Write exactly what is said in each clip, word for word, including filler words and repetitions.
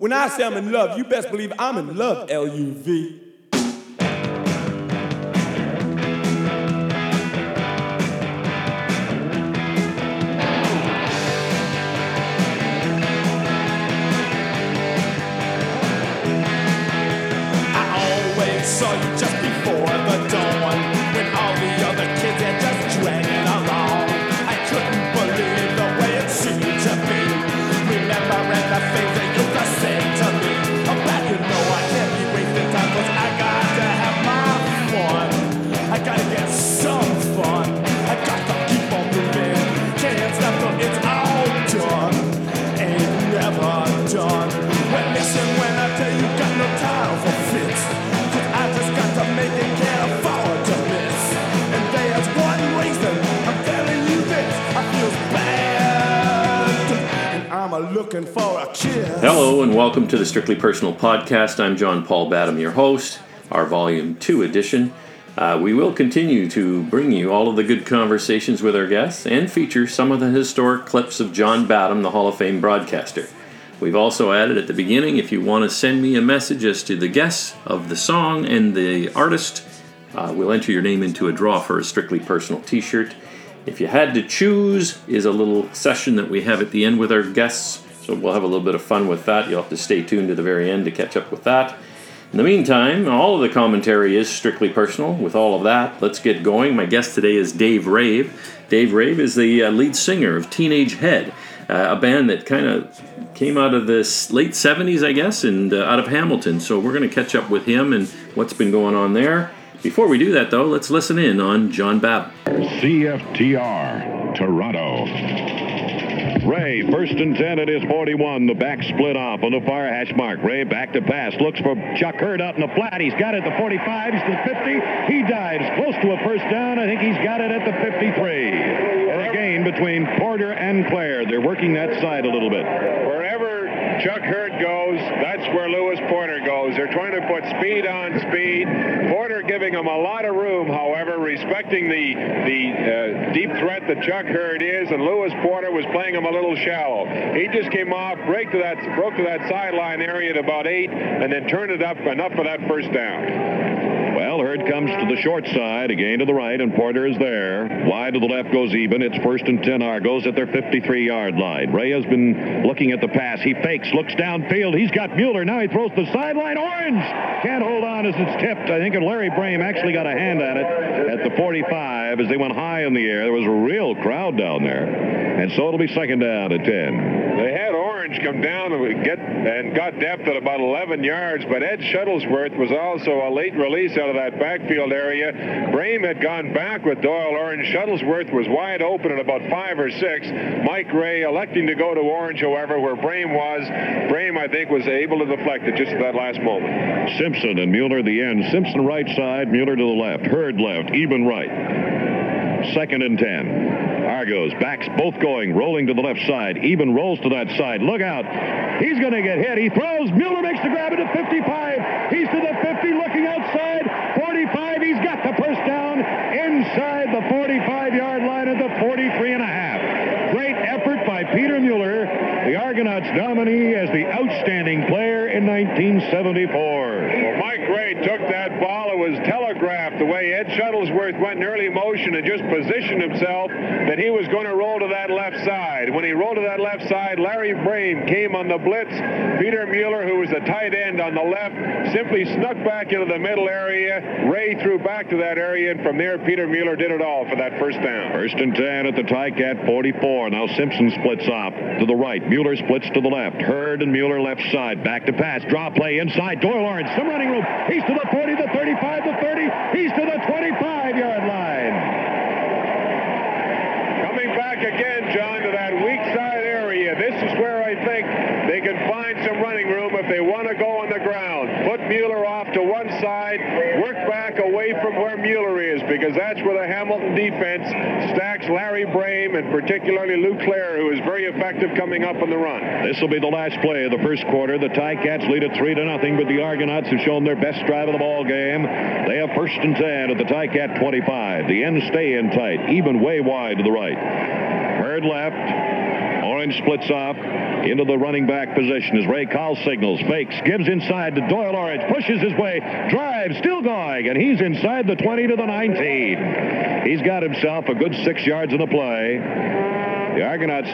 When I say I'm in love, you best believe I'm in love, L U V. Hello and welcome to the Strictly Personal Podcast. I'm John Paul Badham, your host, our Volume two edition. Uh, we will continue to bring you all of the good conversations with our guests and feature some of the historic clips of John Badham, the Hall of Fame broadcaster. We've also added at the beginning, if you want to send me a message as to the guests of the song and the artist, uh, we'll enter your name into a draw for a Strictly Personal t-shirt. If you had to choose is a little session that we have at the end with our guests. So we'll have a little bit of fun with that. You'll have to stay tuned to the very end to catch up with that. In the meantime, all of the commentary is strictly personal. With all of that, let's get going. My guest today is Dave Rave. Dave Rave is the uh, lead singer of Teenage Head, uh, a band that kind of came out of the late seventies, I guess, and uh, out of Hamilton. So we're going to catch up with him and what's been going on there. Before we do that, though, let's listen in on John Badham. C F T R, Toronto. Ray, first and ten at his forty-one. The back split off on the far hash mark. Ray back to pass. Looks for Chuck Hurd out in the flat. He's got it at the forty-five. He's at the fifty. He dives close to a first down. I think he's got it at the fifty-three. And again between Porter and Clare. They're working that side a little bit. Wherever Chuck Hurd goes, that's where Lewis Porter goes. They're trying to put speed on speed. Porter giving them a lot of room, however, respecting the the uh, deep threat that Chuck Hurd is, and Lewis Porter was playing him a little shallow. He just came off, break to that, broke to that sideline area at about eight, and then turned it up enough for that first down. Well, Hurd comes to the short side, again to the right, and Porter is there. Wide to the left goes Eben. It's first and ten Argos at their fifty-three-yard line. Ray has been looking at the pass. He fakes, looks downfield. He's got Mueller. Now he throws to the sideline. Orange can't hold on as it's tipped. I think Larry Brame actually got a hand at it at the forty-five as they went high in the air. There was a real crowd down there. And so it'll be second down at ten. They had Orange come down and get and got depth at about eleven yards, but Ed Shuttlesworth was also a late release out of that backfield area. Brame had gone back with Doyle Orange. Shuttlesworth was wide open at about five or six. Mike Ray electing to go to Orange, however, where Brame was. Brame, I think, was able to deflect it just at that last moment. Simpson and Mueller at the end. Simpson right side, Mueller to the left. Hurd left, Eben right. Second and ten. Argos, backs both going, rolling to the left side. Eben rolls to that side. Look out. He's going to get hit. He throws. Mueller makes the grab at the fifty-five. He's to the fifty, looking outside. forty-five. He's got the first down inside the forty-five-yard line at the forty-three and a half. Great effort by Peter Mueller, the Argonauts nominee as the outstanding player in nineteen seventy-four. Well, Mike Ray took that ball. It was telegraphed the way Ed Shuttlesworth went in early motion and just positioned himself that he was going to roll to that left side. When he rolled to that left side, Larry Brame came on the blitz. Peter Mueller, who was the tight end on the left, simply snuck back into the middle area. Ray threw back to that area, and from there, Peter Mueller did it all for that first down. First and ten at the Ticat forty-four. Now Simpson splits off to the right. Mueller splits to the left. Hurd and Mueller left side. Back to pass. Draw play inside. Doyle Orange, some running room. He's to the forty, the thirty-five, the thirty. He's to the twenty-five-yard line. Back again, John, to that weak side area. This is where I think they can find some running room if they want to go on the ground. Put Mueller off to one side, work back away from where Mueller is, because that's where the Hamilton defense stacks Larry Brame and particularly Lou Clare, who is very effective coming up on the run. This will be the last play of the first quarter. The Ticats lead at three to nothing, but the Argonauts have shown their best drive of the ball game. They have first and ten at the Ticat twenty-five. The ends stay in tight, even way wide to the right. Hurd left. Orange splits off. into the running back position as Ray Cowles signals, fakes, gives inside to Doyle Orridge, pushes his way, drives, still going, and he's inside the twenty to the nineteen. He's got himself a good six yards in the play. The Argonauts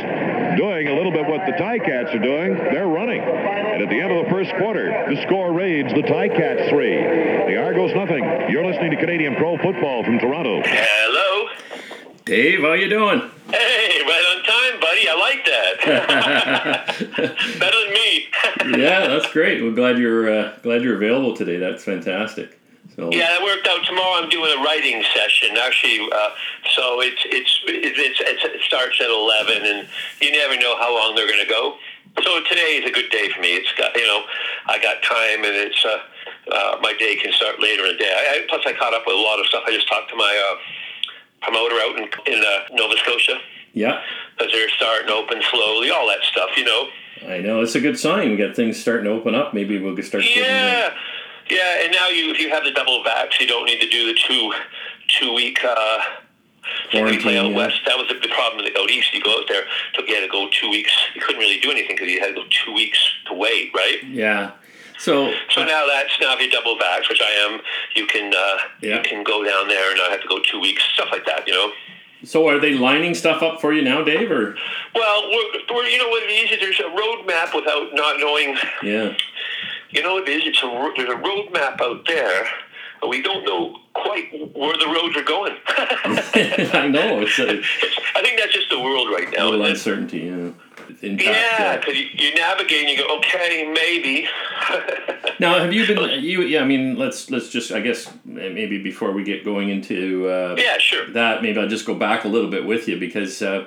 doing a little bit what the Ticats are doing. They're running. And at the end of the first quarter, the score raids the Ticats three. The Argos nothing. You're listening to Canadian Pro Football from Toronto. Hello. Dave, how you doing? Hey, right on time, buddy. I like that. Better than me. Yeah, that's great. We're glad you're uh, glad you're available today. That's fantastic. So yeah, that worked out. Tomorrow I'm doing a writing session, actually. Uh, so it's it's, it's it's it starts at eleven, and you never know how long they're going to go. So today is a good day for me. It's got, you know, I got time, and it's uh, uh, my day can start later in the day. I, I, plus, I caught up with a lot of stuff. I just talked to my. Uh, promoter out in, in uh, Nova Scotia. Yeah. Because they're starting open slowly, all that stuff, you know. I know. It's a good sign. We got things starting to open up. Maybe we'll start getting Yeah. Them. Yeah, and now you, if you have the double vax, you don't need to do the two, two-week uh, quarantine. We play out yeah. west. That was the problem out east. You go out there, so you had to go two weeks. You couldn't really do anything because you had to go two weeks to wait, right? Yeah. So, so now that's now if you double vax, which I am, you can uh, yeah. you can go down there and not have to go two weeks, stuff like that, you know. So are they lining stuff up for you now, Dave? Or well, we're, we're, you know what it is? There's a roadmap without not knowing. Yeah. You know what it is? It's a, there's a roadmap out there, but we don't know quite where the roads are going. I know. It's a, I think that's just the world right now. A little uncertainty, yeah. Intact, yeah, because yeah. you navigate and you go, okay, maybe. Now, have you been? You, yeah, I mean, let's let's just, I guess, maybe before we get going into uh, yeah, sure. that, maybe I'll just go back a little bit with you because uh,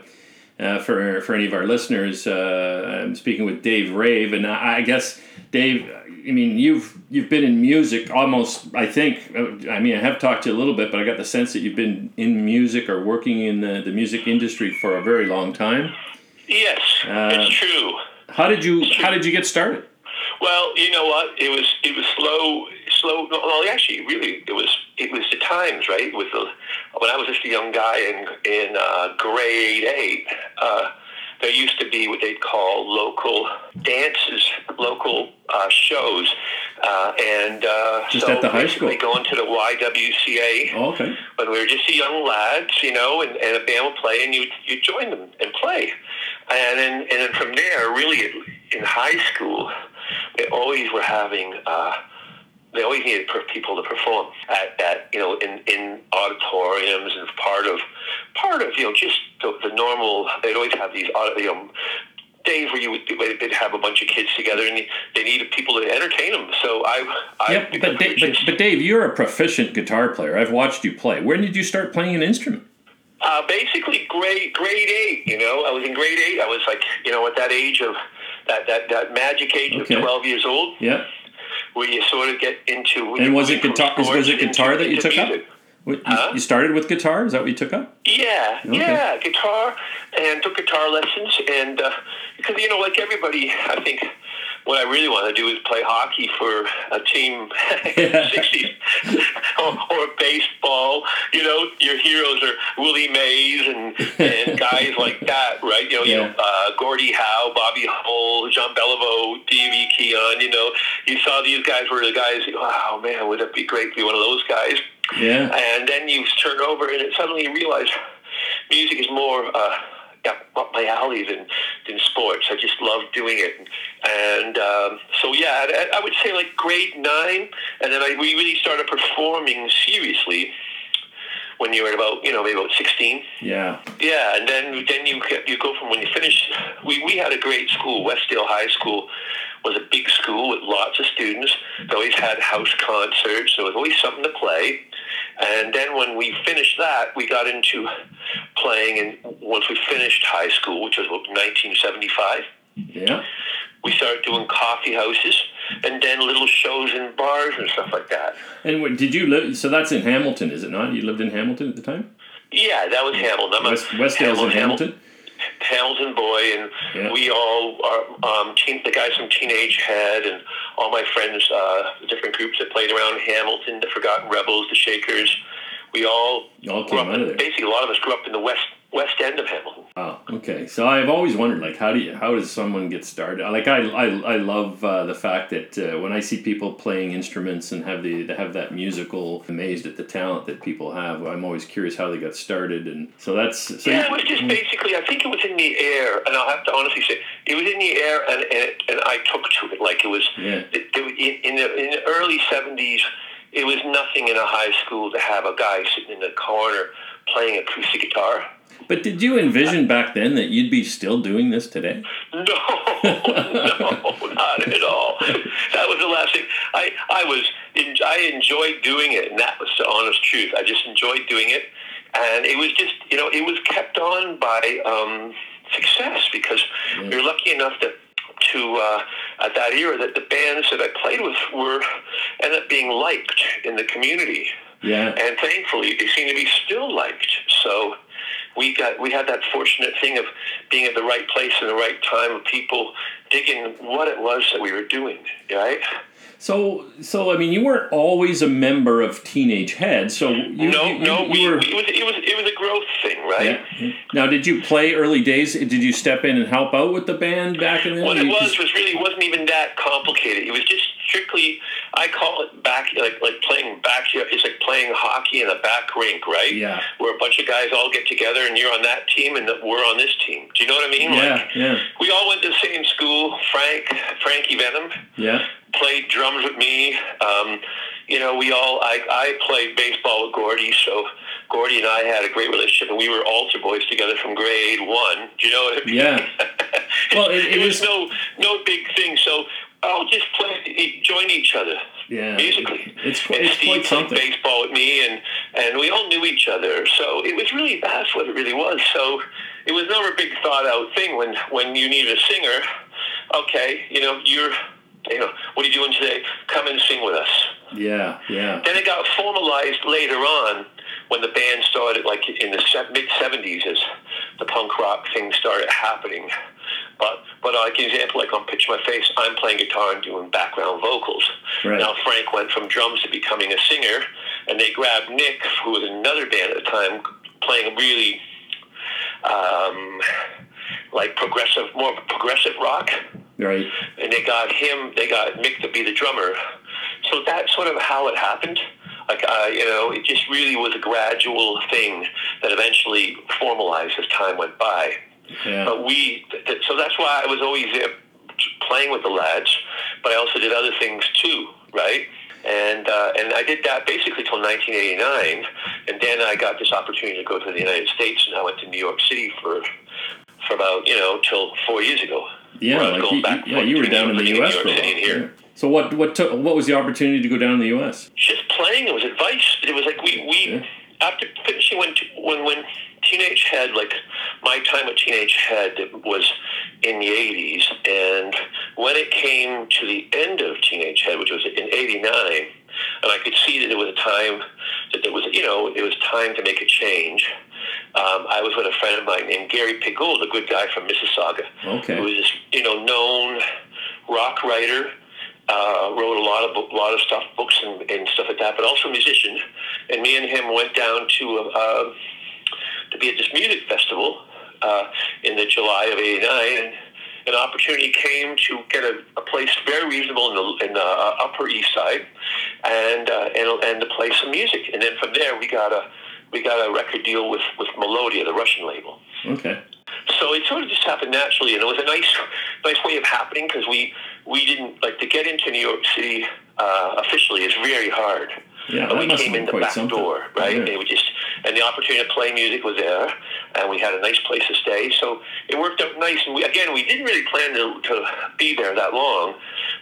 uh, for for any of our listeners, uh, I'm speaking with Dave Rave, and I, I guess Dave, I mean, you've you've been in music almost. I think, I mean, I have talked to you a little bit, but I got the sense that you've been in music or working in the, the music industry for a very long time. Yes, uh, it's true. How did you How did you get started? Well, you know what? It was it was slow, slow. Well, actually, really, it was it was the times, right? With the when I was just a young guy in in uh, grade eight, uh, there used to be what they'd call local dances, local uh, shows, uh, and uh, just so at the high school, going to the Y W C A. Oh, okay. When we were just young lads, you know, and, and a band would play, and you you join them and play. And then, and then from there, really, in high school, they always were having. Uh, they always needed people to perform at, at you know, in, in auditoriums and part of part of you know just the, the normal. They'd always have these you know days where you would they'd have a bunch of kids together and they needed people to entertain them. So I, I yeah, but, Dave, just, but but Dave, you're a proficient guitar player. I've watched you play. When did you start playing an instrument? Uh, basically, grade grade eight. You know, I was in grade eight. I was like, you know, at that age of that that, that magic age okay. of twelve years old. Yeah, where you sort of get into. And was it guitar? Was it guitar into, that you took music. Up? You, huh? you started with guitar? Is that what you took up? Yeah, okay. yeah, guitar, and took guitar lessons, and uh, because you know, like everybody, I think. What I really want to do is play hockey for a team in the sixties or, or baseball. You know, your heroes are Willie Mays and, and guys like that, right? You know, yeah. you know uh, Gordie Howe, Bobby Hull, John Beliveau, Davey Keon. You know, you saw these guys were the guys. Wow, man, would it be great to be one of those guys? Yeah. And then you turn over, and it suddenly you realize music is more. Uh, Yeah, up my alley than, than sports. I just love doing it, and um, so yeah, I, I would say like grade nine, and then I we really started performing seriously when you were about you know maybe about sixteen. Yeah, yeah, and then then you you go from when you finish. We we had a great school, Westdale High School. Was a big school with lots of students. They always had house concerts. There was always something to play. And then when we finished that, we got into playing. And once we finished high school, which was nineteen seventy-five, yeah, we started doing coffee houses and then little shows in bars and stuff like that. And what, did you live? So that's in Hamilton, is it not? You lived in Hamilton at the time? Yeah, that was Hamilton. West, Westdale's in Hamilton. Hamilton boy, and yeah. we all are um, teen, the guys from Teenage Head, and all my friends, uh, different groups that played around Hamilton, the Forgotten Rebels, the Shakers. We all, all came grew up, out of there. Basically, a lot of us grew up in the West west end of Hamilton. Oh, okay. So I've always wondered, like, how do you, how does someone get started? Like, I, I, I love uh, the fact that uh, when I see people playing instruments and have the, have that musical, amazed at the talent that people have, I'm always curious how they got started. And so that's... So yeah, it was just basically, I think it was in the air, and I'll have to honestly say, it was in the air, and and, and I took to it. Like, it was, yeah. it, it, in, the, in the early seventies, it was nothing in a high school to have a guy sitting in the corner playing acoustic guitar. But did you envision back then that you'd be still doing this today? No, no, not at all. That was the last thing. I, I was I enjoyed doing it, and that was the honest truth. I just enjoyed doing it, and it was just, you know, it was kept on by um, success, because yeah. you're lucky enough to, to uh, at that era, that the bands that I played with were ended up being liked in the community. Yeah. And thankfully, they seem to be still liked. So we got we had that fortunate thing of being at the right place and the right time, of people digging what it was that we were doing, right? So, so I mean, you weren't always a member of Teenage Head, so you, no, you, no, you we, were... it was it was it was a growth thing, right? Yeah. Now, did you play early days? Did you step in and help out with the band back in the? What it was just... was really wasn't even that complicated. It was just strictly, I call it back, like like playing backyard. It's like playing hockey in a back rink, right? Yeah. Where a bunch of guys all get together, and you're on that team, and we're on this team. Do you know what I mean? Yeah, like, yeah. We all went to the same school. Frank, Frankie Venom. Yeah. Played drums with me. Um, you know, we all, I, I played baseball with Gordy, so Gordy and I had a great relationship, and we were altar boys together from grade one. Do you know what I mean? Yeah. Well, it, it, it was, was no no big thing, so I'll just play, join each other. Yeah. Musically. It's, it's, and it's Steve quite something. Played baseball with me, and, and we all knew each other, so it was really, that's what it really was. So it was never a big thought-out thing when, when you needed a singer. Okay, you know, you're... You know, what are you doing today? Come and sing with us. Yeah, yeah. Then it got formalized later on when the band started, like in the mid-seventies, as the punk rock thing started happening. But, but like an example, like on Picture My Face, I'm playing guitar and doing background vocals. Right. Now Frank went from drums to becoming a singer, and they grabbed Nick, who was in another band at the time, playing really, um, like progressive, more progressive rock. Right. And they got him, they got Mick to be the drummer. So that's sort of how it happened. Like, uh, you know, it just really was a gradual thing that eventually formalized as time went by. Yeah. But we, th- so that's why I was always there playing with the lads, but I also did other things too, right? And uh, and I did that basically till nineteen eighty-nine, and then I got this opportunity to go to the United States, and I went to New York City for, for about, you know, till four years ago. Yeah, well, like you, back yeah, you were down in the U S for a while. So what what took, what was the opportunity to go down to the U S? Just playing. It was advice. It was like we, we yeah. after finishing when when when Teenage Head, like my time at Teenage Head was in the eighties, and when it came to the end of Teenage Head, which was in eighty-nine, and I could see that it was a time that there was, you know, it was time to make a change. Um, I was with a friend of mine named Gary Pigoult, a good guy from Mississauga, okay. who was this, you know, known rock writer, uh, wrote a lot of a lot of stuff, books and, and stuff like that, but also a musician. And me and him went down to uh, to be at this music festival uh, in the July of eighty-nine, and an opportunity came to get a, a place very reasonable in the, in the Upper East Side, and uh, and and to play some music. And then from there we got a. We got a record deal with, with Melodia, the Russian label. Okay. So it sort of just happened naturally, and it was a nice nice way of happening, because we, we didn't, like, to get into New York City uh, officially is very hard. Yeah, but we came in the back something. door, right? Yeah. And, we just, and the opportunity to play music was there, and we had a nice place to stay. So it worked out nice. And we, again, we didn't really plan to, to be there that long,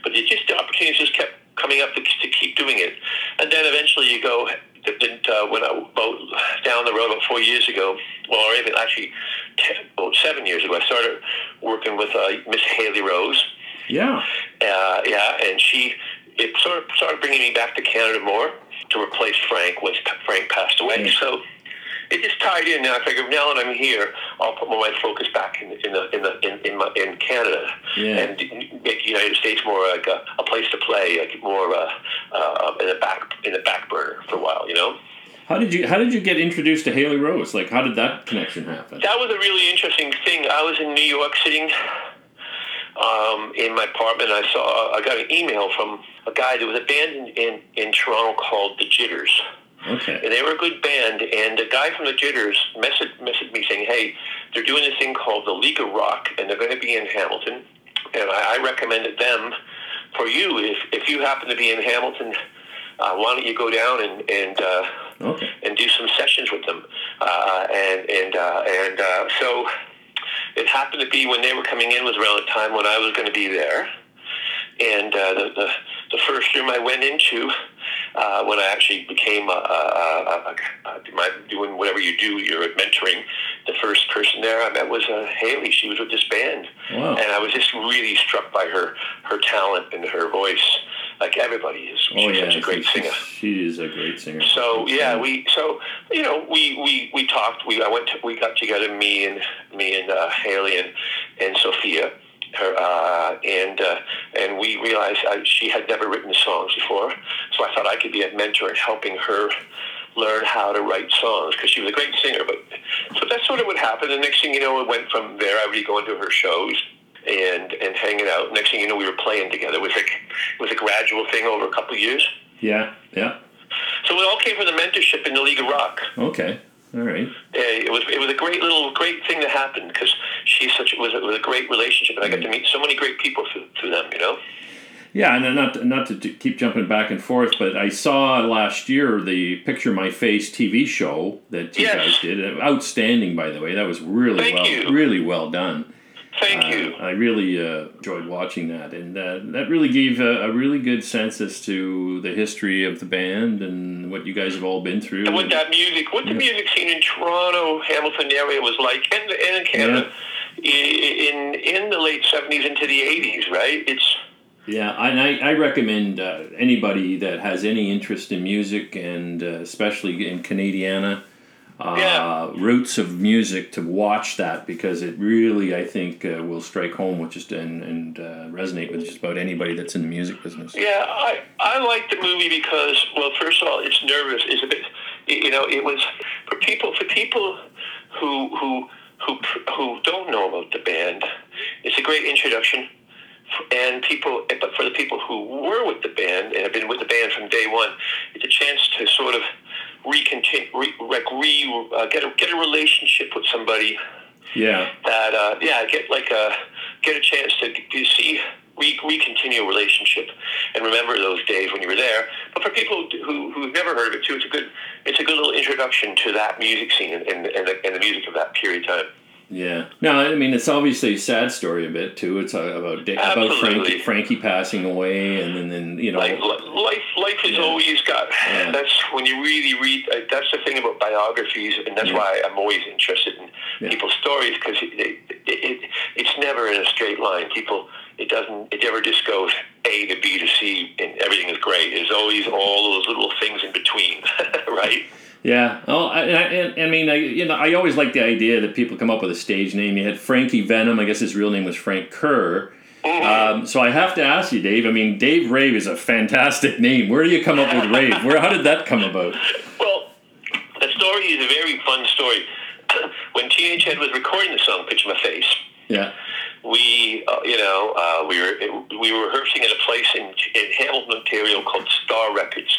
but it just, the opportunities just kept coming up to, to keep doing it. And then eventually you go... Uh, when I about down the road about four years ago, well, or even actually ten, about seven years ago, I started working with uh, Miss Hayley Rose. Yeah, uh, yeah, and she it sort of started bringing me back to Canada more to replace Frank when Frank passed away. Yeah. So it just tied in. Now I figured, now that I'm here, I'll put more of my focus back in in the, in the, in, in, my, in Canada yeah. and make the United States more like a, a place to play, like more uh, uh, in the back in the back burner for a while, you know. How did you How did you get introduced to Hayley Rose? Like, how did that connection happen? That was a really interesting thing. I was in New York sitting um, in my apartment. I saw I got an email from a guy. There was a band in, in, in Toronto called The Jitters. Okay. And they were a good band. And a guy from The Jitters messaged, messaged me saying, "Hey, they're doing this thing called the League of Rock, and they're going to be in Hamilton. And I, I recommended them for you. If if you happen to be in Hamilton, uh, why don't you go down and and uh, okay. and do some sessions with them?" Uh, and and uh, and uh, so it happened to be when they were coming in was around the time when I was going to be there. And uh, the, the the first room I went into, uh, when I actually became a, a, a, a, a, doing whatever you do, you're mentoring, the first person there I met was uh, Hayley. She was with this band. Wow. And I was just really struck by her, her talent and her voice. Like everybody is. She's oh, yeah. such a great she's, singer. She is a great singer. So yeah, we so you know we, we, we talked. We I went to, we got together. Me and me and uh, Hayley and and Sophia. Her uh, and uh, and we realized I, she had never written songs before, so I thought I could be a mentor in helping her learn how to write songs because she was a great singer. But so that's sort of what happened. The next thing you know, it went from there. I would be going to her shows and and hanging out. Next thing you know, we were playing together. It was like it was a gradual thing over a couple of years. Yeah, yeah. So it all came from the mentorship in the League of Rock. Okay. All right. It was it was a great little great thing that happened because she's such it was it was a great relationship, and I got to meet so many great people through, through them, you know. Yeah, and not to, not to keep jumping back and forth, but I saw last year the Picture My Face T V show that you yes. guys did. Outstanding, by the way. That was really Thank well you. really well done. Thank uh, you. I really uh, enjoyed watching that, and uh, that really gave a, a really good sense as to the history of the band and what you guys have all been through. And what and, that music, what yeah. the music scene in Toronto, Hamilton area was like, and, and in Canada, yeah. in in the late seventies into the eighties, right? It's yeah, and I, I recommend uh, anybody that has any interest in music, and uh, especially in Canadiana. Uh, yeah. roots of music to watch that because it really, I think, uh, will strike home with just and, and uh, resonate with just about anybody that's in the music business. Yeah, I, I like the movie because, well, first of all, it's nervous. It's a bit, you know, it was for people for people who who who who don't know about the band. It's a great introduction, and people, but for the people who were with the band and have been with the band from day one, it's a chance to sort of. Recontin- re, like re, uh, get a get a relationship with somebody. Yeah. That uh, yeah, get like a get a chance to, to see re recontinue a relationship and remember those days when you were there. But for people who who've never heard of it too, it's a good it's a good little introduction to that music scene and and, and, the, and the music of that period of time. Yeah. No, I mean it's obviously a sad story a bit too. It's about da- about Frankie, Frankie passing away, and then, then you know, life life, life has yeah. always got. Yeah. That's when you really read. Uh, that's the thing about biographies, and that's yeah. why I'm always interested in yeah. people's stories because it, it, it it's never in a straight line. People, it doesn't. It never just goes A to B to C, and everything is great. There's always all those little things in between, right? Yeah, well, I, I, I mean, I, you know, I always like the idea that people come up with a stage name. You had Frankie Venom. I guess his real name was Frank Kerr. Um, so I have to ask you, Dave. I mean, Dave Rave is a fantastic name. Where do you come up with Rave? Where? How did that come about? Well, the story is a very fun story. When Teenage Head was recording the song "Picture My Face," yeah, we, uh, you know, uh, we were we were rehearsing at a place in in Hamilton, Ontario called Star Records.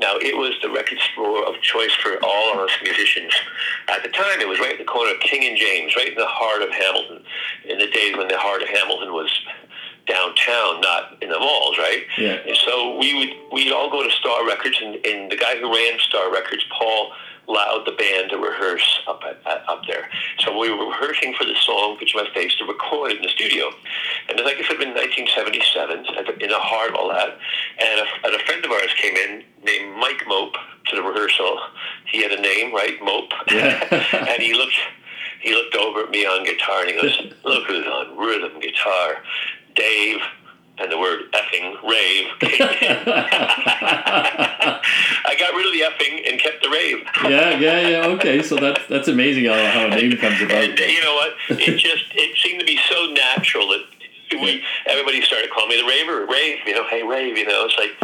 Now, it was the record store of choice for all of us musicians. At the time, it was right at the corner of King and James, right in the heart of Hamilton, in the days when the heart of Hamilton was downtown, not in the malls, right? Yeah. And so we would we'd all go to Star Records, and, and the guy who ran Star Records, Paul, allowed the band to rehearse up at, at, up there. So we were rehearsing for the song, Picture My Face, to record in the studio. And like if it had been nineteen seventy-seven, in the heart of all that, and a, and a friend of ours came in named Mike Mope to the rehearsal. He had a name, right? Mope. Yeah. And he looked, he looked over at me on guitar, and he goes, "Look who's on rhythm guitar, Dave." And the word effing, rave, came in. I got rid of the effing and kept the rave. yeah, yeah, yeah. Okay, so that's that's amazing how, how a name comes about. And, you know what? It just it seemed to be so natural that we everybody started calling me the raver, rave. You know, hey rave. You know, it's like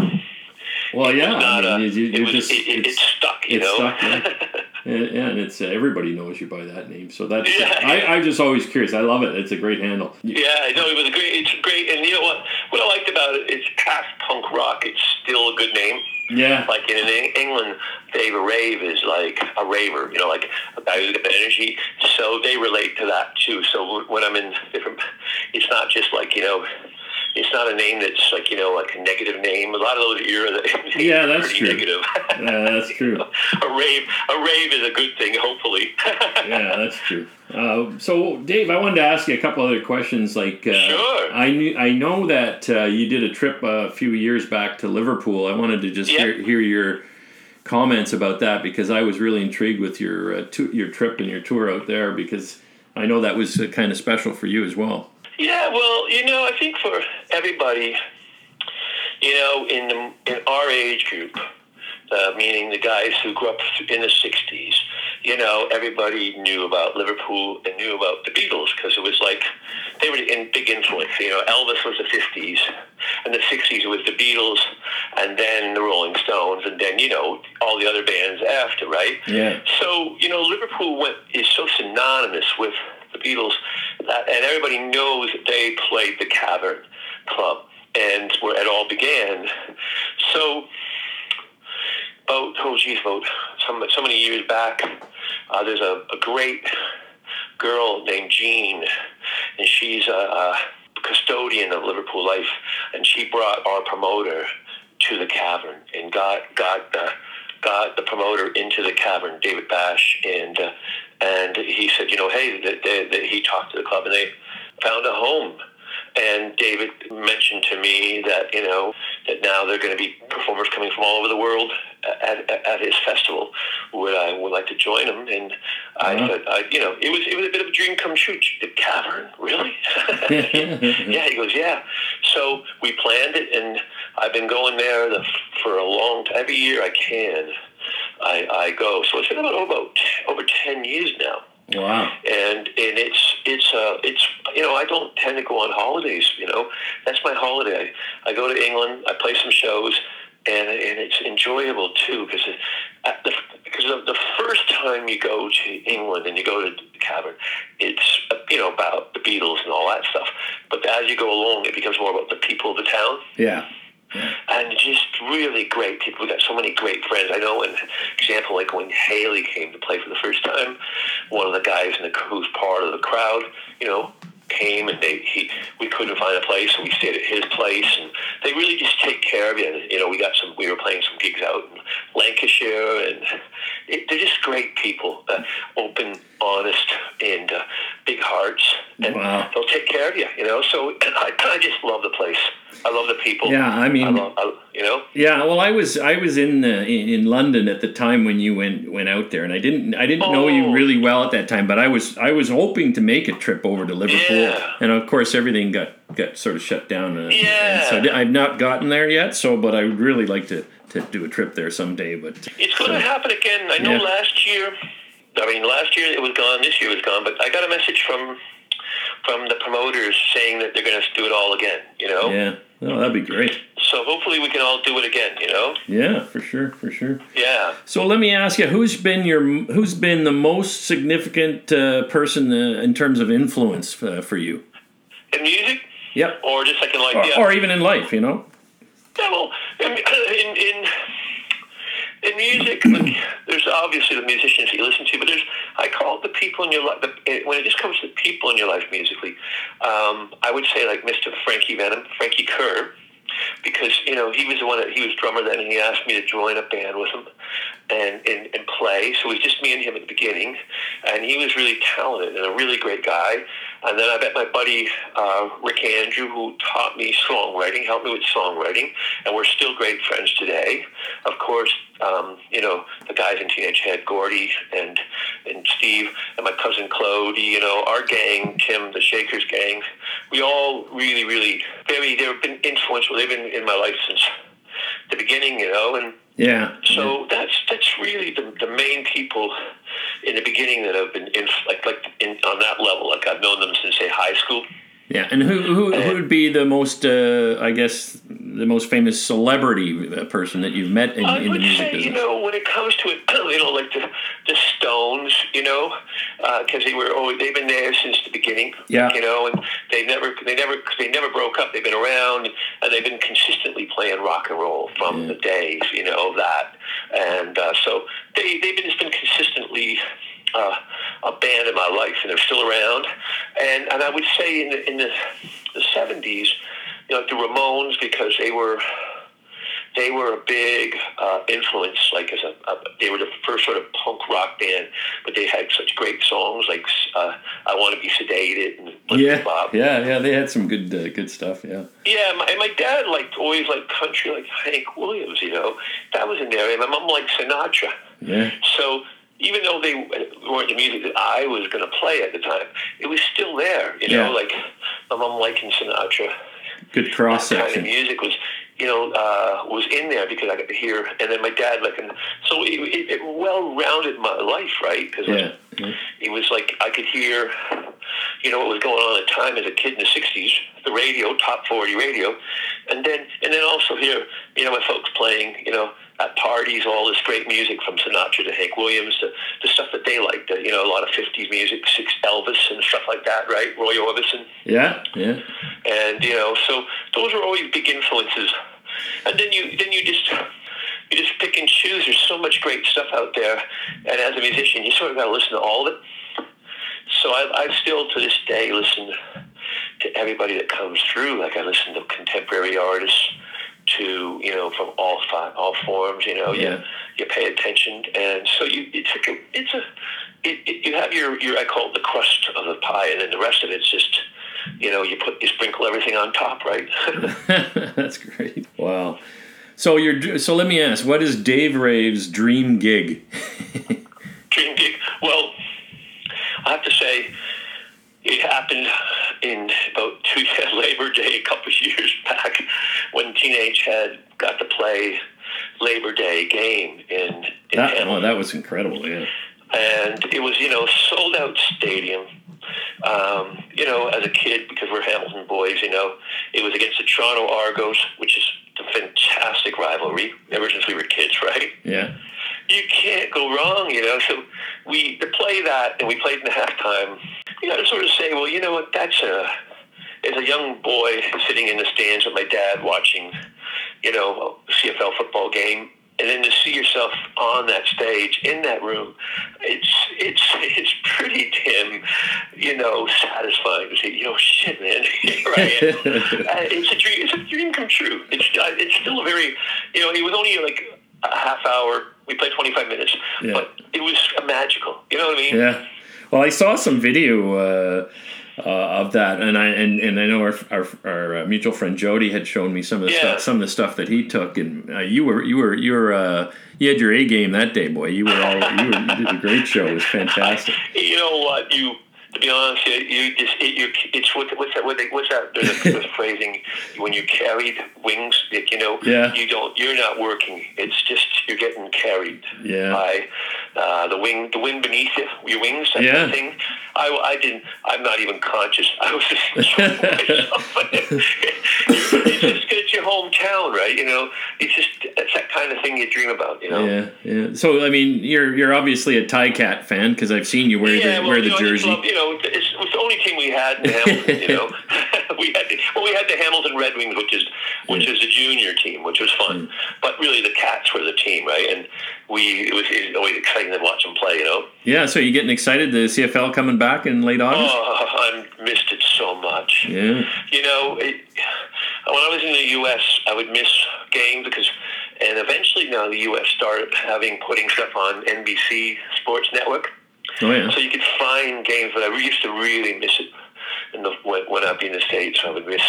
Well, yeah, not, I mean, uh, you, you it was, just, it, it, it's, it's stuck, you it's know? Stuck, yeah. and, and it's uh, everybody knows you by that name, so that's, yeah, uh, I, I'm just always curious. I love it. It's a great handle. Yeah, no, it was a great, it's great, and you know what, what I liked about it, it's past punk rock, it's still a good name. Yeah. Like in England, Dave Rave is like a raver, you know, like a guy who's got energy. So they relate to that too. So when I'm in different, it's not just like, you know, it's not a name that's like, you know, like a negative name. A lot of those era that yeah, that's pretty true. Negative. Yeah, that's true. a rave, a rave is a good thing, hopefully. Yeah, that's true. Uh, so, Dave, I wanted to ask you a couple other questions. Like, uh, sure. I knew, I know that uh, you did a trip a few years back to Liverpool. I wanted to just yeah. hear, hear your comments about that, because I was really intrigued with your uh, to, your trip and your tour out there, because I know that was uh, kind of special for you as well. Yeah, well, you know, I think for everybody, you know, in the, in our age group, uh, meaning the guys who grew up in the sixties, you know, everybody knew about Liverpool and knew about the Beatles, because it was like they were in big influence. You know, Elvis was the fifties, and the sixties was the Beatles, and then the Rolling Stones, and then, you know, all the other bands after, right? Yeah. So, you know, Liverpool went, is so synonymous with the Beatles, that, and everybody knows they played the Cavern Club, and where it all began. So, about, oh geez, about so, so many years back, uh, there's a, a great girl named Jean, and she's a, a custodian of Liverpool life, and she brought our promoter to the Cavern, and got got the got the promoter into the Cavern, David Bash, and uh, and he said, you know, hey, that they, they, he talked to the club, and they found a home. And David mentioned to me that, you know, that now there are going to be performers coming from all over the world at, at, at his festival. Would I would like to join him? And uh-huh. I said, I, you know, it was it was a bit of a dream come true. The Cavern, really? Yeah, he goes, yeah. So we planned it, and I've been going there the, for a long time. Every year I can, I, I go. So it's been about over, over ten years now. Wow. And and it's it's uh it's you know, I don't tend to go on holidays, you know. That's my holiday. I, I go to England, I play some shows, and and it's enjoyable too, because the, because of the first time you go to England and you go to the Cavern, it's, you know, about the Beatles and all that stuff. But as you go along, it becomes more about the people of the town. Yeah. And just really great people. We got so many great friends. I know, an example, like when Hayley came to play for the first time, one of the guys in the, who's part of the crowd, you know, came, and they he we couldn't find a place, so we stayed at his place, and they really just take care of you. And, you know, we got some. We were playing some gigs out in Lancashire, and it, they're just great people, uh, open, honest, and uh, big hearts, and wow. they'll take care of you. You know, so and I, I just love the place. I love the people. Yeah, I mean, I love, I, you know. Yeah, well, I was I was in, uh, in in London at the time when you went went out there, and I didn't I didn't oh. know you really well at that time, but I was I was hoping to make a trip over to Liverpool, yeah. and of course everything got, got sort of shut down. Uh, yeah. And so I've not gotten there yet. So, but I would really like to, to do a trip there someday. But it's going so, to happen again. I know. Yeah. Last year, I mean, last year it was gone. This year it was gone. But I got a message from. from the promoters saying that they're going to do it all again, you know? Yeah. Oh, that'd be great. So hopefully we can all do it again, you know? Yeah, for sure, for sure. Yeah. So let me ask you, who's been your who's been the most significant uh, person uh, in terms of influence uh, for you? In music? Yep. Or just like in life? Or, yeah. or even in life, you know? Yeah, well, in in, in, in music, like, there's obviously the musicians that you listen to, but there's, I call it the people in your life, the, when it just comes to the people in your life musically, um, I would say like Mister Frankie Venom, Frankie Kerr, because, you know, he was the one that, he was drummer then, and he asked me to join a band with him and, and, and play, so it was just me and him at the beginning, and he was really talented and a really great guy. And then I met my buddy uh, Rick Andrew, who taught me songwriting, helped me with songwriting, and we're still great friends today. Of course, um, you know, the guys in Teenage Head, Gordy and and Steve, and my cousin Claude, you know, our gang, Tim, the Shakers gang, we all really, really, very, they've been influential. They've been in my life since the beginning, you know, and yeah. So yeah. that's that's really the the main people in the beginning that have been in, like like in, on that level. Like I've known them since say high school, Yeah, and who who, who would be the most, uh, I guess, the most famous celebrity person that you've met in, I in the music say, business? You know, when it comes to it, you know, like the, the Stones, you know, because uh, they were always, they've been there since the beginning. Yeah. You know, and they never they never they never broke up. They've been around, and they've been consistently playing rock and roll from yeah. the days, you know, that, and uh, so they they've been, it's been consistently. Uh, a band in my life, and they're still around. And and I would say in the, in the, the seventies, you know, the Ramones, because they were they were a big uh, influence. Like as a, a they were the first sort of punk rock band, but they had such great songs like uh, "I Want to Be Sedated" and yeah, Bob. yeah, yeah. They had some good uh, good stuff. Yeah, yeah. My, and my dad liked always liked country, like Hank Williams. You know, that was in there. And my mom liked Sinatra. Yeah. So. Even though they weren't the music that I was going to play at the time, it was still there, you know, yeah. like my mom liking Sinatra. Good cross-section. That kind of music was, you know, uh, was in there because I got to hear, and then my dad, like, and so it, it, it well-rounded my life, right? Because yeah. it, mm-hmm. it was like I could hear, you know, what was going on at the time as a kid in the sixties, the radio, Top forty radio, and then and then also hear, you know, my folks playing, you know, at parties, all this great music from Sinatra to Hank Williams to the stuff that they liked, you know, a lot of fifties music, six Elvis and stuff like that, right? Roy Orbison. Yeah, yeah. And, you know, so those were always big influences. And then you then you just you just pick and choose. There's so much great stuff out there. And as a musician, you sort of got to listen to all of it. So I, I still, to this day, listen to everybody that comes through. Like I listen to contemporary artists, to, you know, from all five, all forms, you know, yeah. you you pay attention, and so you it's a, it's a it, it, you have your your I call it the crust of the pie, and then the rest of it's just, you know, you put you sprinkle everything on top, right? That's great. Wow. So you're so let me ask, what is Dave Rave's dream gig? Dream gig. Well, I have to say, it happened in about two years, Labor Day, a couple of years back, when Teenage Head got to play Labor Day game in, in that, Cannes. Oh, that was incredible, yeah. And it was, you know, sold-out stadium. Um, you know, as a kid, because we're Hamilton boys, you know, it was against the Toronto Argos, which is a fantastic rivalry ever since we were kids, right? Yeah. You can't go wrong, you know. So we to play that, and we played in the halftime. You got to sort of say, well, you know what? That's a as a young boy sitting in the stands with my dad watching, you know, a C F L football game, and then to see yourself on that stage in that room, it's it's it's pretty damn, you know, satisfying to say, you know, shit, man, here I am. uh, it's a dream. It's a dream come true. It's uh, it's still a very, you know, it was only like a half hour. We played twenty-five minutes, yeah. but it was magical. You know what I mean? Yeah. Well, I saw some video uh, uh, of that, and I and, and I know our, our our mutual friend Jody had shown me some of the yeah. stuff, some of the stuff that he took, and uh, you were you were you were uh, you had your A game that day, boy. You were all you, were, you did a great show. It was fantastic. You know what you. To be honest, you, you just it, you, it's what, what's that? What they, what's that? There's a phrasing when you carried wings. You know, yeah. you don't. You're not working. It's just you're getting carried yeah. by uh, the wing, the wind beneath you, your wings. That yeah. thing. I, I didn't. I'm not even conscious. I was just enjoying myself. It's just it's your hometown, right? You know, it's just it's that kind of thing you dream about. You know. Yeah, yeah. So I mean, you're you're obviously a Ticat fan because I've seen you wear yeah, the well, wear the you know, jersey. Love, you know. It's, it's the only team we had in Hamilton, you know. we had the, well, we had the Hamilton Red Wings, which is which is the junior team, which was fun. Mm. But really, the Cats were the team, right? And we it was, it was always exciting to watch them play, you know. Yeah. So you're getting excited? The C F L coming back in late August? Oh, I missed it so much. Yeah. You know, it, when I was in the U S, I would miss games because, and eventually now the U S started having putting stuff on N B C Sports Network. Oh, yeah. So you could find games, but I used to really miss it. And when, when I'd be in the States, I would miss,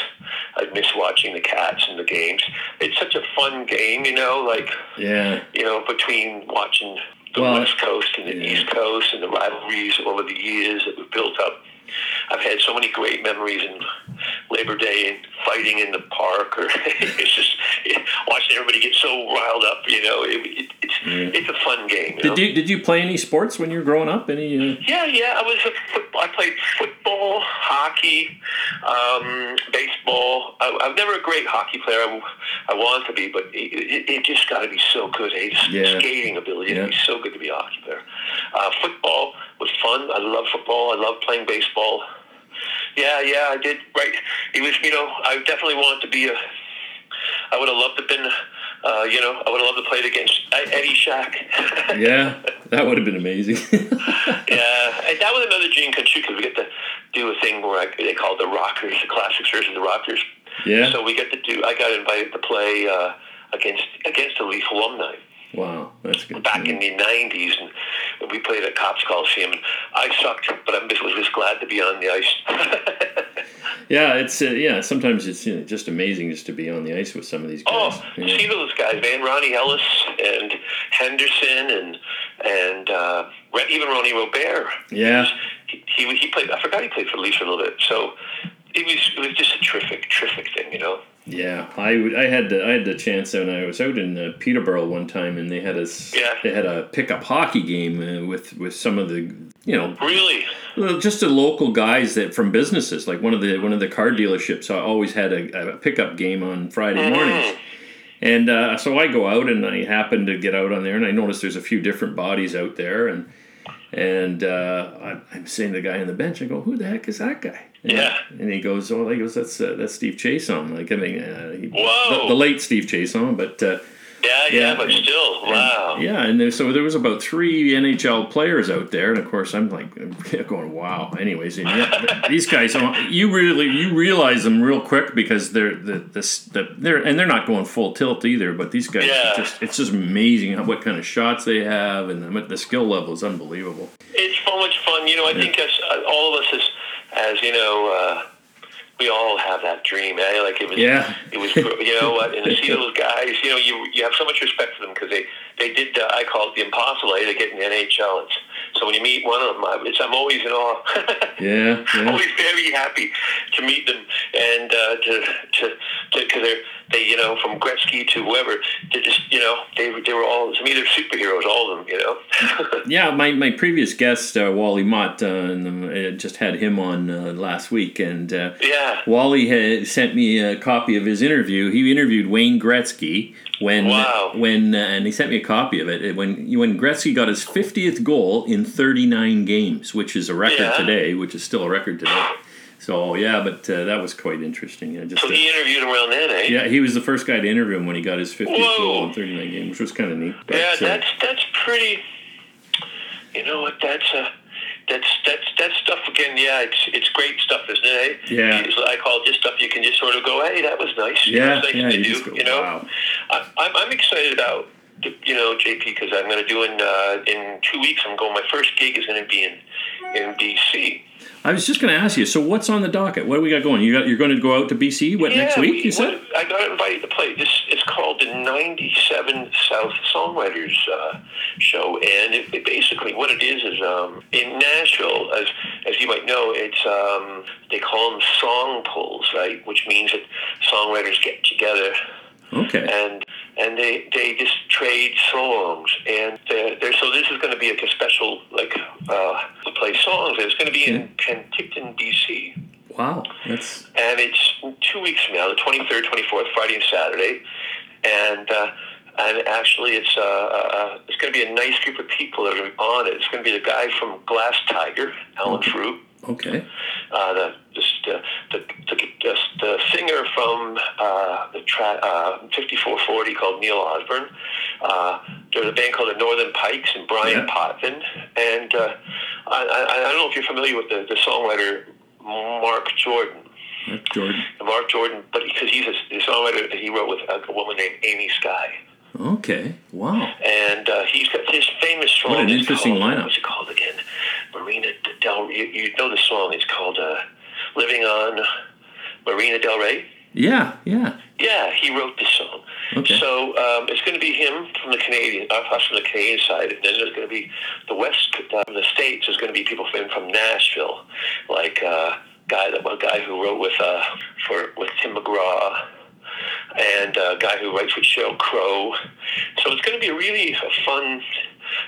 I'd miss watching the Cats and the games. It's such a fun game, you know, like, yeah, you know, between watching the well, West Coast and the yeah. East Coast and the rivalries over the years that we've built up. I've had so many great memories in Labor Day and fighting in the park, or it's just it, watching everybody get so riled up. You know, it, it, it's yeah. it's a fun game. You did know? you did you play any sports when you were growing up? Any? Uh... Yeah, yeah, I was a football, I played football, hockey, um, baseball. I, I'm never a great hockey player. I, I want to be, but it, it, it just got to be so good. Eh? Yeah. Skating ability. Yeah. It'd be so good to be a hockey player. Uh, football was fun. I love football. I love playing baseball. Yeah, yeah, I did. Right. It was, you know, I definitely wanted to be a, I would have loved to have been, uh, you know, I would have loved to play against Eddie Shack. Yeah, that would have been amazing. Yeah, and that was another gene come true because we get to do a thing where I, they call it the Rockers, the classics version of the Rockers. Yeah. So we get to do, I got invited to play uh, against against the Leaf alumni. Wow, that's good. Back in the nineties, and we played at Cops Coliseum, and I sucked, but I was just glad to be on the ice. Yeah, it's uh, yeah. Sometimes it's, you know, just amazing just to be on the ice with some of these guys. Oh, yeah. See those guys, man! Ronnie Ellis and Henderson, and and uh, even Ronnie Robert. Yeah, he, he he played. I forgot he played for the Leafs for a little bit. So it was it was just a terrific, terrific thing, you know. Yeah, I, would, I had the I had the chance when I was out in uh, Peterborough one time, and they had a yeah. they had a pickup hockey game uh, with, with some of the you know really just the local guys that from businesses, like one of the one of the car dealerships always had a, a pickup game on Friday mm-hmm. mornings, and uh, so I go out and I happen to get out on there and I notice there's a few different bodies out there, and and uh, I'm, I'm seeing the guy on the bench. I go, who the heck is that guy? Yeah, and he goes, "Oh, he goes, that's uh, that's Steve Chase on." Like I mean, uh, he, the, the late Steve Chase on, but uh, yeah, yeah, yeah, but and, still, wow, and, yeah. And there, so there was about three N H L players out there, and of course, I'm like going, "Wow." Anyways, and yeah, these guys, you really you realize them real quick because they're the the, the they're and they're not going full tilt either. But these guys, yeah. just it's just amazing how, what kind of shots they have, and the, the skill level is unbelievable. It's so much fun, you know. I yeah. think that's, all of us is. As you know, uh, we all have that dream. Eh? Like it was, yeah. it was. You know what? And to see those guys, you know, you you have so much respect for them because they they did. Uh, I call it the impossible. They get in the N H L. It's, so when you meet one of them, I, it's, I'm always in awe. yeah, yeah, always very happy to meet them and uh, to to because they're they you know from Gretzky to whoever they just you know they they were all to me they're superheroes, all of them, you know. yeah, my, my previous guest uh, Wally Mott, uh, and I just had him on uh, last week, and uh, yeah, Wally had sent me a copy of his interview. He interviewed Wayne Gretzky. When wow. when uh, and he sent me a copy of it when when Gretzky got his fiftieth goal in thirty-nine games, which is a record yeah. today, which is still a record today. So yeah, but uh, that was quite interesting. I just, so he uh, interviewed him around then, eh? Yeah, he was the first guy to interview him when he got his fiftieth Whoa. goal in thirty-nine games, which was kind of neat. But, yeah, that's uh, that's pretty. You know what? That's a. Uh, That's that's that stuff again. Yeah, it's it's great stuff, isn't it? Eh? Yeah, it's, I call it just stuff you can just sort of go, hey, that was nice. Yeah, that was nice yeah, to you do. Just go, you know, wow. I, I'm I'm excited about you know J P because I'm going to do in uh, in two weeks. I'm going. My first gig is going to be in in B C. I was just going to ask you. So what's on the docket? What do we got going? You got you're going to go out to B C. What yeah, next week? We, you said I got invited to play. This it's called the ninety-seven South Songwriters uh, Show, and it, it basically what it is is um, in Nashville, as as you might know, it's um, they call them song pulls, right? Which means that songwriters get together. Okay. And and they, they just trade songs, and they're, they're, so this is going to be like a special like uh, to play songs. It's going to be yeah. in Penticton, B C. Wow, that's and it's two weeks from now, the twenty third, twenty fourth, Friday and Saturday, and uh, and actually it's uh, uh, it's going to be a nice group of people that are on it. It's going to be the guy from Glass Tiger, Alan okay. Frew. Okay. Uh, the just uh, the the, the the singer from uh, the tra- uh, fifty-four forty called Neil Osborne. Uh, there's a band called the Northern Pikes and Brian yeah. Potvin. And uh, I, I, I don't know if you're familiar with the, the songwriter Mark Jordan. Mark Jordan. Mark Jordan, but because he's a, a songwriter that he wrote with a, a woman named Amy Skye. Okay. Wow. And uh, he's got his famous song. What an interesting called, lineup. What's it called again? Marina Del. You, you know the song. It's called uh, "Living on Marina Del Rey." Yeah. Yeah. Yeah. He wrote this song. Okay. So um, it's going to be him from the Canadian, uh, from the Canadian side, and then there's going to be the West, um, the States. There's going to be people from from Nashville, like uh, guy that one guy who wrote with uh, for with Tim McGraw. And a guy who writes with Sheryl Crow. So it's going to be really a fun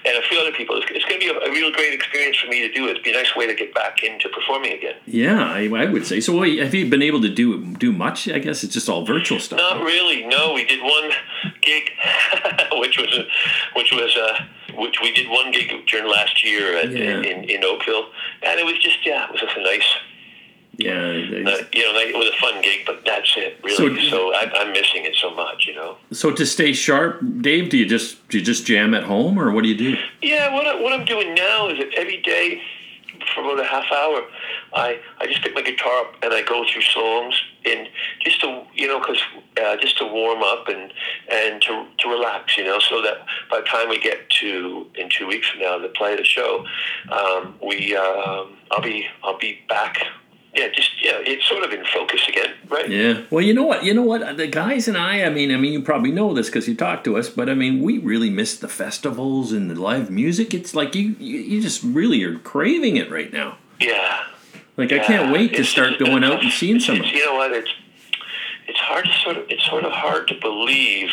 and a few other people. It's, it's going to be a, a real great experience for me to do. It'd be a nice way to get back into performing again. Yeah, I, I would say. So what, have you been able to do do much, I guess? It's just all virtual stuff. Not right? really, no. We did one gig, which was, a, which was a, which we did one gig during last year at, yeah. in, in Oakville, and it was just, yeah, it was just a nice... Yeah, uh, you know, it was a fun gig, but that's it, really. So, so I, I'm missing it so much, you know. So to stay sharp, Dave, do you just do you just jam at home, or what do you do? Yeah, what I, what I'm doing now is that every day for about a half hour, I, I just pick my guitar up and I go through songs, and just to you know, cause uh, just to warm up and and to to relax, you know, so that by the time we get to in two weeks from now to play the show, um, we um, I'll be I'll be back. Yeah, just yeah, it's sort of in focus again, right? Yeah. Well, you know what, you know what, the guys and I, I mean, I mean, you probably know this because you talk to us, but I mean, we really miss the festivals and the live music. It's like you, you, you just really are craving it right now. Yeah. Like yeah. I can't wait to it's, start going out and seeing some. You know what? It's it's hard to sort of it's sort of hard to believe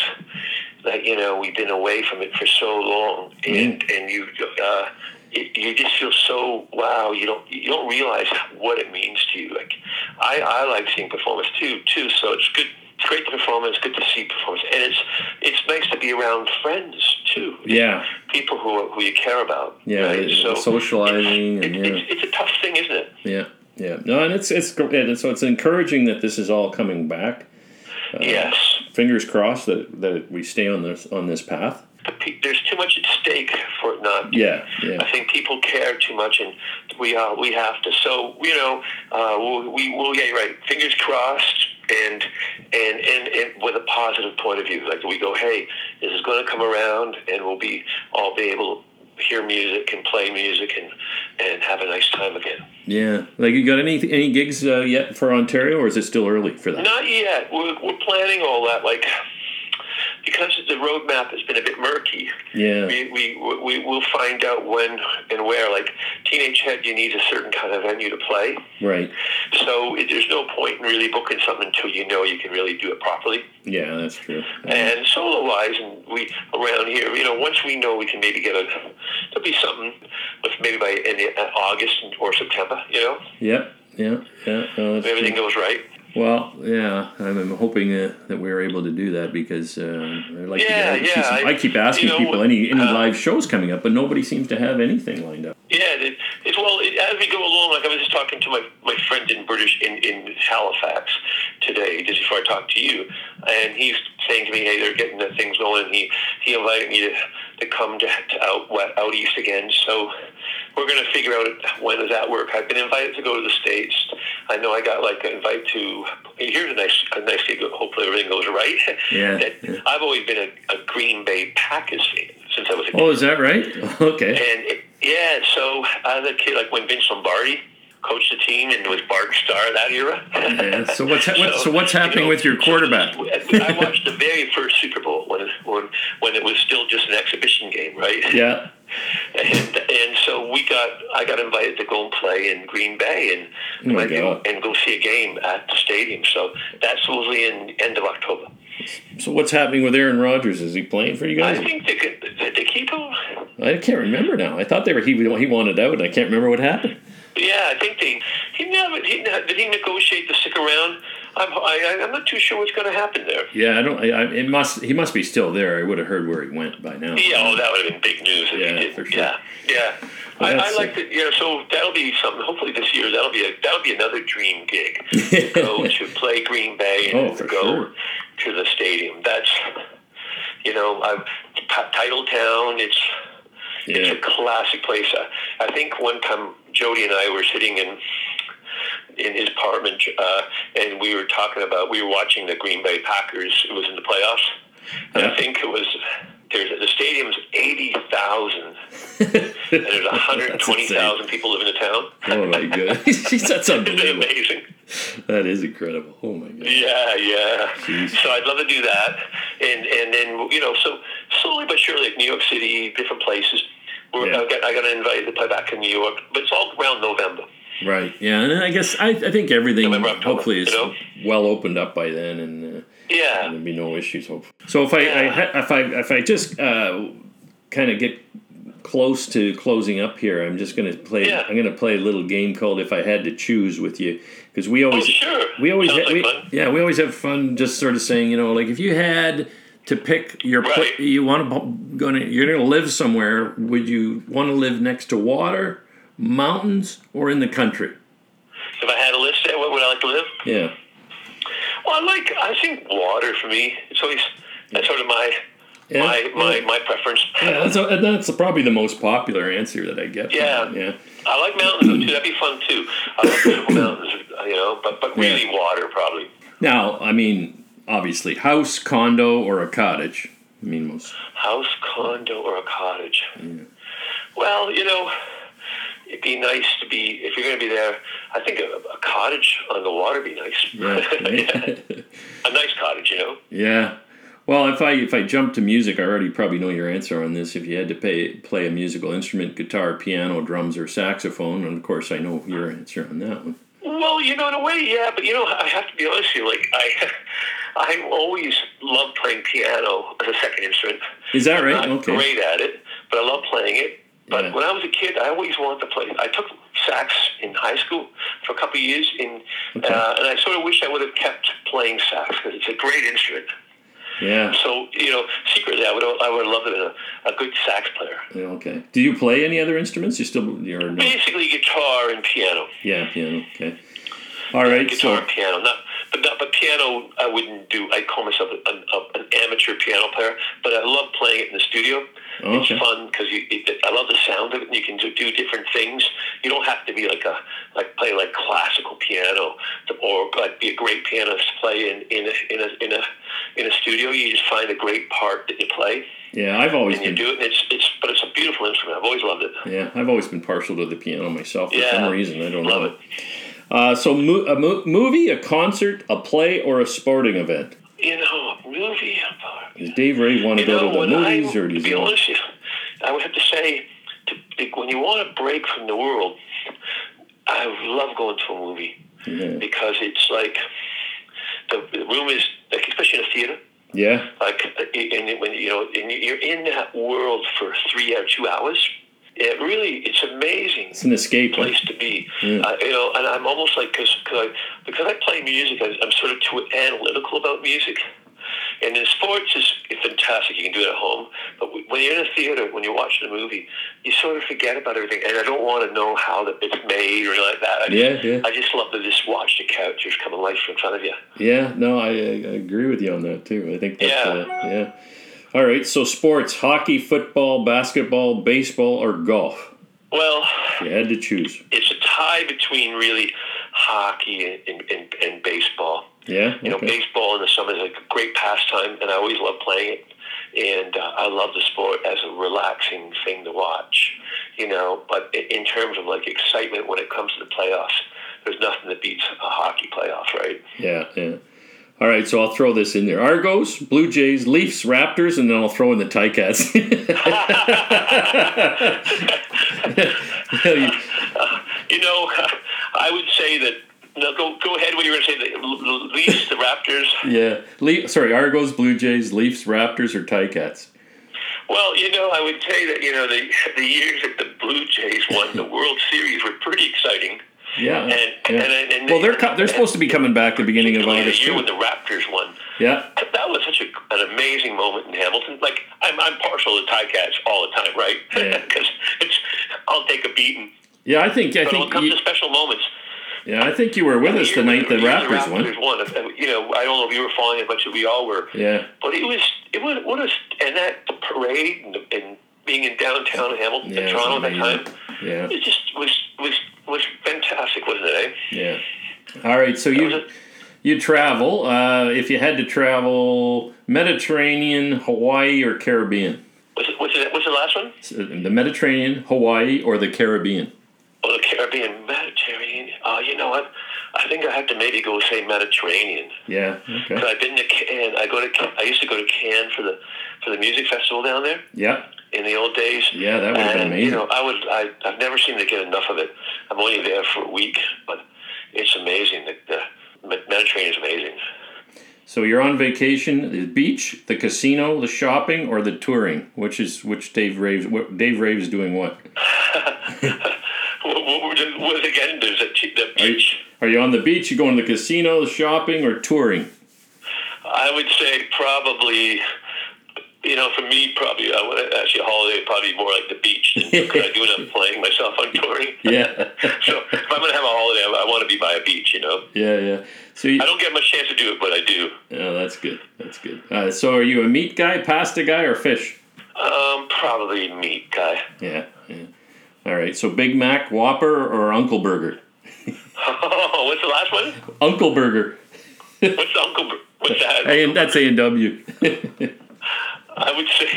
that you know we've been away from it for so long, yeah. and and you. Uh, You just feel so wow. You don't you don't realize what it means to you. Like I, I like seeing performance too too. So it's good. It's great to perform. It's good to see performance, and it's it's nice to be around friends too. Yeah, people who are, who you care about. Yeah, right? So socializing. It's, and, yeah. it's, it's a tough thing, isn't it? Yeah, yeah. No, and it's it's and so it's encouraging that this is all coming back. Uh, yes. Fingers crossed that, that we stay on this on this path. There's too much at stake for it not to. Yeah, yeah. I think people care too much, and we uh, we have to. So you know, uh, we'll, we will. Yeah, you're right. Fingers crossed, and, and and and with a positive point of view. Like we go, hey, this is going to come around, and we'll be all be able to hear music and play music and and have a nice time again. Yeah. Like, you got any any gigs uh, yet for Ontario, or is it still early for that? Not yet. We're we're planning all that. Like. Because the roadmap has been a bit murky, yeah, we we we will find out when and where. Like Teenage Head, you need a certain kind of venue to play, right? So it, there's no point in really booking something until you know you can really do it properly. Yeah, that's true. And um, solo-wise, and we around here, you know, once we know we can maybe get a, there'll be something with maybe by in the, uh, August or September, you know. Yep. Yeah. Yeah. No, if everything true. goes right. Well, yeah, I'm hoping uh, that we were able to do that because uh, I'd like yeah, to get, yeah, see some, I, I keep asking you know, people any any uh, live shows coming up, but nobody seems to have anything lined up. Yeah, it, it, well, it, as we go along, like I was just talking to my, my friend in British in, in Halifax today, just before I talked to you, and he's saying to me, hey, they're getting the things going, and he, he invited me to, to come to, to out, out east again, so we're going to figure out when does that work. I've been invited to go to the States. I know I got like an invite to. Here's a nice, a nice gig. Hopefully everything goes right. Yeah. that yeah. I've always been a, a Green Bay Packers fan since I was a kid. Oh, is that right? Okay. And it, yeah, so as a kid, like when Vince Lombardi coached the team and was Bart Starr that era. Yeah. So what's ha- so, so what's happening you know, with your quarterback? I watched the very first Super Bowl when when when it was still just an exhibition game, right? Yeah. And, and so we got. I got invited to go and play in Green Bay and oh go, and go see a game at the stadium. So that's usually in end of October. So what's happening with Aaron Rodgers? Is he playing for you guys? I think they could, did they keep him? I can't remember now. I thought they were he he wanted out, and I can't remember what happened. Yeah, I think they. He never. He, did he negotiate to stick around? I'm. I, I'm not too sure what's going to happen there. Yeah, I don't. I, it must. He must be still there. I would have heard where he went by now. Yeah, oh, that would have been big news. If yeah, he did. For sure. Yeah, yeah. Well, I, I like it. Yeah, so that'll be something. Hopefully this year, that'll be a, that'll be another dream gig. To go to play Green Bay and oh, for go sure. to the stadium. That's, you know, I've Titletown. It's. Yeah. It's a classic place. I, I think one time Jody and I were sitting in in his apartment, uh, and we were talking about we were watching the Green Bay Packers. It was in the playoffs, and I think it was there's the stadium's eighty thousand, and there's one hundred twenty thousand people live in the town. Oh my goodness, that's unbelievable! It's amazing. That is incredible. Oh my God. Yeah, yeah. Jeez. So I'd love to do that, and and then you know, so slowly but surely, like New York City, different places. We're, yeah. I got I got invited to play back in New York, but it's all around November. Right. Yeah, and I guess I, I think everything November, hopefully is you know? well opened up by then, and uh, yeah, and there'll be no issues. Hopefully. So if I, yeah. I if I if I just uh, kind of get close to closing up here, I'm just going to play. Yeah. I'm going to play a little game called "If I Had to Choose" with you, because we always, oh, sure. we always, ha- like we, yeah, we always have fun just sort of saying, you know, like if you had to pick your, right. pl- you want to going to, you're going to live somewhere. Would you want to live next to water, mountains, or in the country? If I had to live there, what would I like to live? Yeah. Well, I like. I think water for me. It's always that's sort of my. Yeah, my my yeah. my preference. Yeah, that's, a, that's probably the most popular answer that I get. Yeah, yeah. I like mountains too. That'd be fun too. I like beautiful mountains, you know. But but really, yeah. water probably. Now, I mean, obviously, house, condo, or a cottage. I mean, most house, condo, or a cottage. Yeah. Well, you know, it'd be nice to be if you're going to be there. I think a, a cottage on the water would be nice. Yeah. yeah. A nice cottage, you know. Yeah. Well, if I if I jump to music, I already probably know your answer on this. If you had to pay, play a musical instrument, guitar, piano, drums, or saxophone, and of course I know your answer on that one. Well, you know, in a way, yeah, but you know, I have to be honest with you. Like I, I always loved playing piano as a second instrument. Is that right? I'm not okay. Great at it, but I love playing it. But yeah. when I was a kid, I always wanted to play. I took sax in high school for a couple of years, in, okay. uh, and I sort of wish I would have kept playing sax because it's a great instrument. Yeah. So, you know, secretly, I would I would love it a, a good sax player. Yeah, okay. Do you play any other instruments? You still you're no. Basically guitar and piano. Yeah, piano. Okay. All yeah, right. Guitar so. and piano. Not, but not, but piano, I wouldn't do. I call myself an, a, an amateur piano player, but I love playing it in the studio. Oh, okay. It's fun because you. It, I love the sound of it, and you can do, do different things. You don't have to be like a like play like classical piano, to, or like be a great pianist to play in in a, in a in a in a studio. You just find a great part that you play. Yeah, I've always and been, you do it. And it's it's but it's a beautiful instrument. I've always loved it. Yeah, I've always been partial to the piano myself for yeah, some reason. I don't love know. it. Uh, so, mo- a mo- movie, a concert, a play, or a sporting event. You know, a movie. Does Dave Rave want to you go know, to the movies, I, or does to be he want? Honest, I would have to say, to, to, when you want a break from the world, I love going to a movie yeah. because it's like the, the room is, like, especially in a theater. Yeah. Like, and when you know, and you're in that world for three or two hours. It really, it's amazing. It's an escape place right? to be. Yeah. Uh, you know, and I'm almost like, cause, cause I, because I play music, I, I'm sort of too analytical about music. And in sports, it's, it's fantastic. You can do it at home. But when you're in a theater, when you're watching a movie, you sort of forget about everything. And I don't want to know how the, it's made or anything like that. I just, yeah, yeah. I just love to just watch the characters come alive in front of you. Yeah, no, I, I agree with you on that, too. I think that's, yeah. Uh, yeah. All right, so sports, hockey, football, basketball, baseball, or golf? Well, you had to choose. It's a tie between really hockey and, and, and baseball. Yeah? You okay. know, baseball in the summer is a great pastime, and I always love playing it. And uh, I love the sport as a relaxing thing to watch, you know. But in terms of, like, excitement when it comes to the playoffs, there's nothing that beats a hockey playoff, right? Yeah, yeah. All right, so I'll throw this in there. Argos, Blue Jays, Leafs, Raptors, and then I'll throw in the Ticats. uh, you know, I would say that, no, go go ahead when you were going to say the Leafs, the Raptors. Yeah, Le- sorry, Argos, Blue Jays, Leafs, Raptors, or Ticats? Well, you know, I would say that, you know, the, the years that the Blue Jays won the World Series were pretty exciting. Yeah. And, yeah. And, and well, they're they're supposed to be coming back at the beginning of August. The year when the Raptors won. Yeah. That was such a, an amazing moment in Hamilton. Like I'm I'm partial to Ticats all the time, right? Because yeah. it's I'll take a beating. Yeah, I think I but think it comes to special moments. Yeah, I think you were with us the night the Raptors won. You know, I don't know if you were following it much, but we all were. Yeah. But it was it was what a and that the parade and, and being in downtown Hamilton, yeah, in Toronto at that time. Yeah. It just was was. was fantastic, wasn't it, eh? Yeah. All right, so you you travel. Uh, if you had to travel, Mediterranean, Hawaii, or Caribbean? What's, it, what's, it, what's the last one? So the Mediterranean, Hawaii, or the Caribbean? Oh, the Caribbean. Mediterranean. Uh, you know what? I think I have to maybe go say Mediterranean. Yeah, okay. Because I've been to Cannes. I, go to, I used to go to Cannes for the, for the music festival down there. Yeah. In the old days. Yeah, that would have been amazing. You know, I would, I, I've never seemed to get enough of it. I'm only there for a week, but it's amazing. The, the Mediterranean is amazing. So you're on vacation, the beach, the casino, the shopping, or the touring? Which is which? Dave Rave's what, Dave Rave's doing what? what, what, what again? There's a the beach. Are you, are you on the beach? You going to the casino, shopping, or touring? I would say probably. You know, for me, probably I would actually a holiday probably more like the beach than what I do when I'm playing myself on touring. Yeah. So if I'm gonna have a holiday, I, I want to be by a beach. You know. Yeah, yeah. So you, I don't get much chance to do it, but I do. Oh, that's good. That's good. Uh, so, are you a meat guy, pasta guy, or fish? Um, probably meat guy. Yeah. Yeah. All right. So, Big Mac, Whopper, or Uncle Burger? Oh, what's the last one? Uncle Burger. What's Uncle? What's that? A, that's A and W. I would say,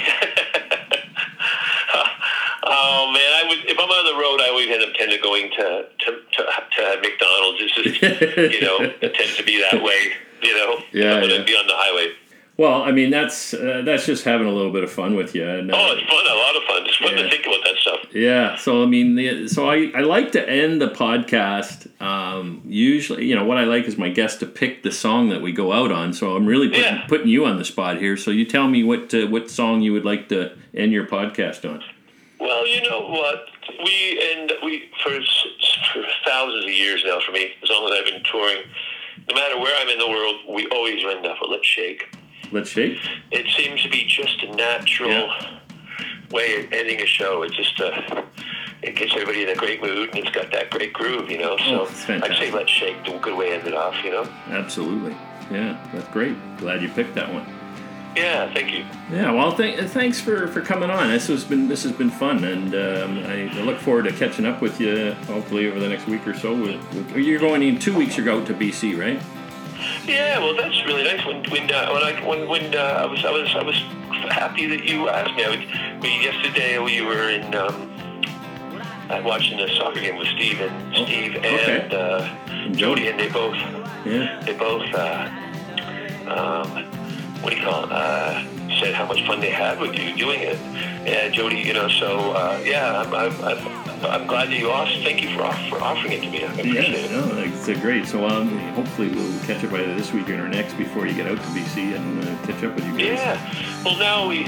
oh man, I would. If I'm on the road, I always end up tend to going to to to, to McDonald's. It's just, you know, it tends to be that way. You know, yeah, I'm gonna yeah. be on the highway. Well, I mean, that's uh, that's just having a little bit of fun with you. And, uh, oh, it's fun, a lot of fun. It's fun yeah. to think about that stuff. Yeah. So I mean, the, so I, I like to end the podcast. Um, usually, you know, what I like is my guest to pick the song that we go out on. So I'm really putting, yeah. putting you on the spot here. So you tell me what uh, what song you would like to end your podcast on. Well, you know what, we and we for, for thousands of years now. For me, as long as I've been touring, no matter where I'm in the world, we always end up with "Let's Shake." Let's shake. It seems to be just a natural yeah. way of ending a show. It's just a, it gets everybody in a great mood, and it's got that great groove, you know. So oh, I'd say let's shake. The good way to end it off, you know. Absolutely. Yeah, that's great. Glad you picked that one. Yeah, thank you. Yeah, well, th- thanks for, for coming on. This has been this has been fun, and um, I, I look forward to catching up with you. Hopefully over the next week or so. We'll, you're going in two weeks. You're going to B C, right? Yeah, well, that's really nice. When when uh, when I when, when uh, I was I was I was happy that you asked me. I, would, I mean, yesterday we were in um, I watching a soccer game with Steve and oh, Steve okay. and uh, Jody, and they both yeah. they both uh, um, what do you call it? Uh, said how much fun they had with you doing it. Yeah, Jody, you know. So uh, yeah, I'm, I'm I'm I'm glad that you asked. Thank you for for offering it to me. I appreciate yeah, it. No, it's a great. So um, hopefully we'll catch up either this weekend or next before you get out to B C and uh, catch up with you guys. Yeah. Well, now we.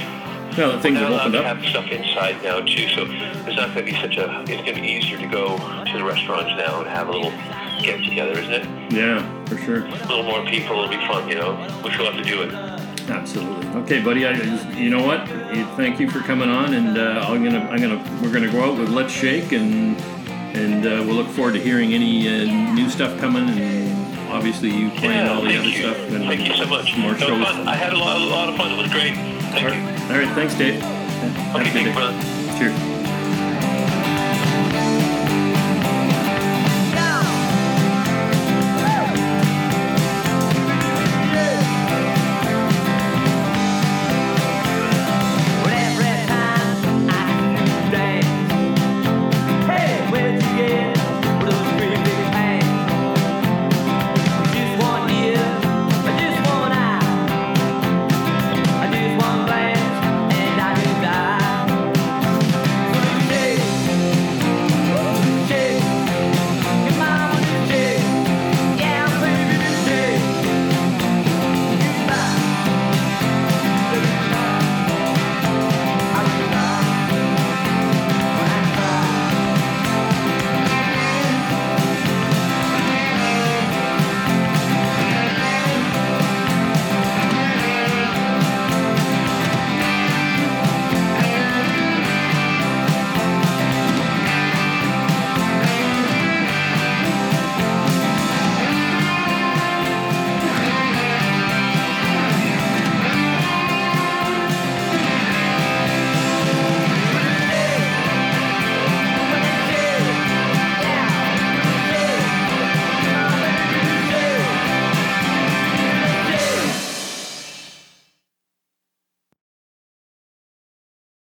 No, the things well, have opened up. Have stuff inside now too, so it's not going to be such a. It's going to be easier to go to the restaurants now and have a little get together, isn't it? Yeah, for sure. A little more people will be fun, you know. We still have to do it. Absolutely. Okay, buddy. I just, you know what? Thank you for coming on, and uh, I'm gonna, I'm gonna, we're gonna go out with "Let's Shake," and and uh, we'll look forward to hearing any uh, new stuff coming, and obviously you playing yeah, all the other you. stuff. And thank you so much. More shows. I had a lot, a lot of fun. It was great. Thank all right. you. All right. Thanks, Dave. Okay, thanks, brother. Cheers.